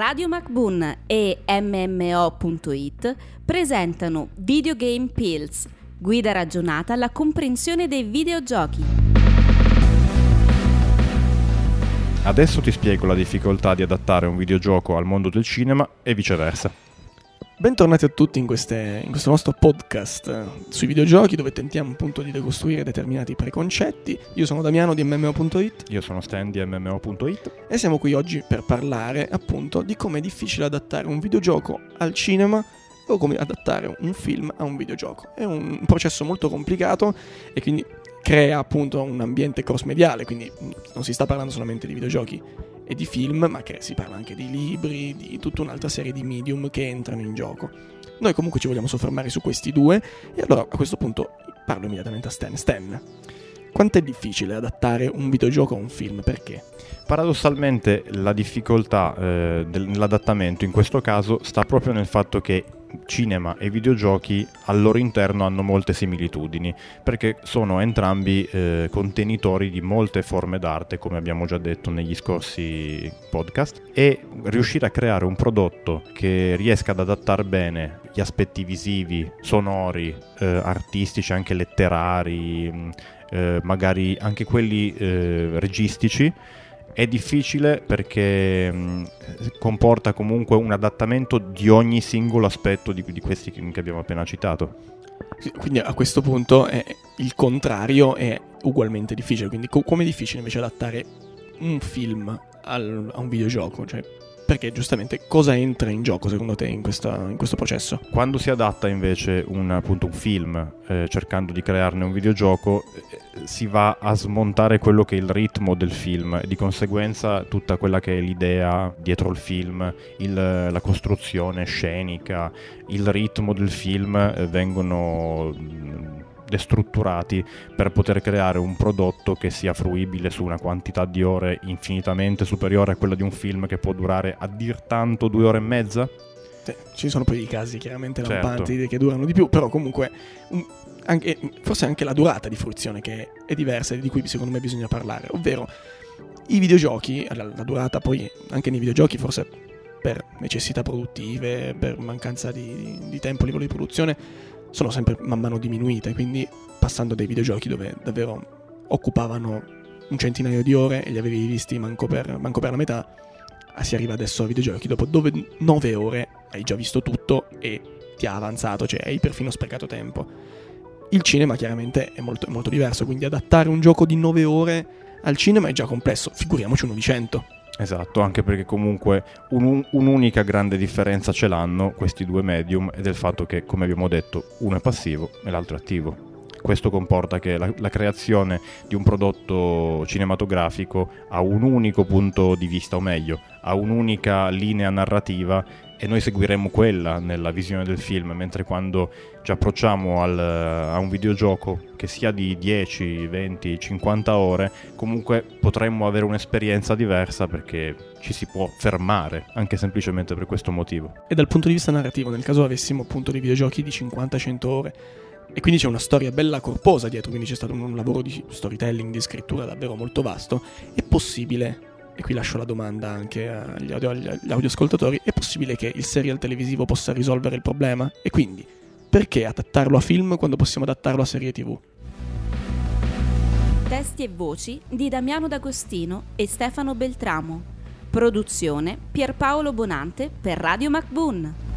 Radio Magbun e MMO.it presentano Videogame Pills, guida ragionata alla comprensione dei videogiochi. Adesso ti spiego la difficoltà di adattare un videogioco al mondo del cinema e viceversa. Bentornati a tutti in questo nostro podcast sui videogiochi, dove tentiamo appunto di decostruire determinati preconcetti. Io sono Damiano di MMO.it. Io sono Stan di MMO.it. E siamo qui oggi per parlare appunto di come è difficile adattare un videogioco al cinema o come adattare un film a un videogioco. È un processo molto complicato e quindi crea appunto un ambiente cross-mediale, quindi non si sta parlando solamente di videogiochi e di film, ma che si parla anche di libri, di tutta un'altra serie di medium che entrano in gioco. Noi comunque ci vogliamo soffermare su questi due, e allora a questo punto parlo immediatamente a Stan. Stan, quanto è difficile adattare un videogioco a un film? Perché? Paradossalmente la difficoltà nell'adattamento in questo caso sta proprio nel fatto che cinema e videogiochi al loro interno hanno molte similitudini, perché sono entrambi contenitori di molte forme d'arte, come abbiamo già detto negli scorsi podcast, e riuscire a creare un prodotto che riesca ad adattare bene gli aspetti visivi, sonori, artistici, anche letterari, magari anche quelli registici, è difficile perché comporta comunque un adattamento di ogni singolo aspetto di questi che abbiamo appena citato. Quindi a questo punto il contrario è ugualmente difficile. Quindi come è difficile invece adattare un film a un videogioco? Cioè, perché giustamente cosa entra in gioco secondo te in questo processo? Quando si adatta invece un film cercando di crearne un videogioco, si va a smontare quello che è il ritmo del film e di conseguenza tutta quella che è l'idea dietro il film, la costruzione scenica, il ritmo del film vengono destrutturati per poter creare un prodotto che sia fruibile su una quantità di ore infinitamente superiore a quella di un film che può durare a dir tanto 2 ore e mezza. Sì, ci sono poi i casi chiaramente lampanti, certo, che durano di più, però comunque forse anche la durata di fruizione che è diversa e di cui secondo me bisogna parlare, ovvero i videogiochi, la durata poi anche nei videogiochi forse per necessità produttive, per mancanza di tempo a livello di produzione, sono sempre man mano diminuite, quindi passando dai videogiochi dove davvero occupavano un centinaio di ore e li avevi visti manco per la metà, si arriva adesso ai videogiochi dove 9 ore hai già visto tutto e ti ha avanzato, cioè hai perfino sprecato tempo. Il cinema chiaramente è molto, molto diverso, quindi adattare un gioco di 9 ore al cinema è già complesso, figuriamoci uno di 100. Esatto, anche perché comunque un'unica grande differenza ce l'hanno questi due medium, ed è il fatto che, come abbiamo detto, uno è passivo e l'altro è attivo. Questo comporta che la creazione di un prodotto cinematografico ha un unico punto di vista, o meglio, ha un'unica linea narrativa, e noi seguiremo quella nella visione del film, mentre quando ci approcciamo a un videogioco che sia di 10, 20, 50 ore, comunque potremmo avere un'esperienza diversa perché ci si può fermare, anche semplicemente per questo motivo. E dal punto di vista narrativo, nel caso avessimo appunto dei videogiochi di 50-100 ore, e quindi c'è una storia bella corposa dietro, quindi c'è stato un lavoro di storytelling, di scrittura davvero molto vasto, è possibile, e qui lascio la domanda anche agli audioascoltatori, è possibile che il serial televisivo possa risolvere il problema? E quindi, perché adattarlo a film quando possiamo adattarlo a serie TV? Testi e voci di Damiano D'Agostino e Stefano Beltramo. Produzione Pierpaolo Bonante per Radio Magbun.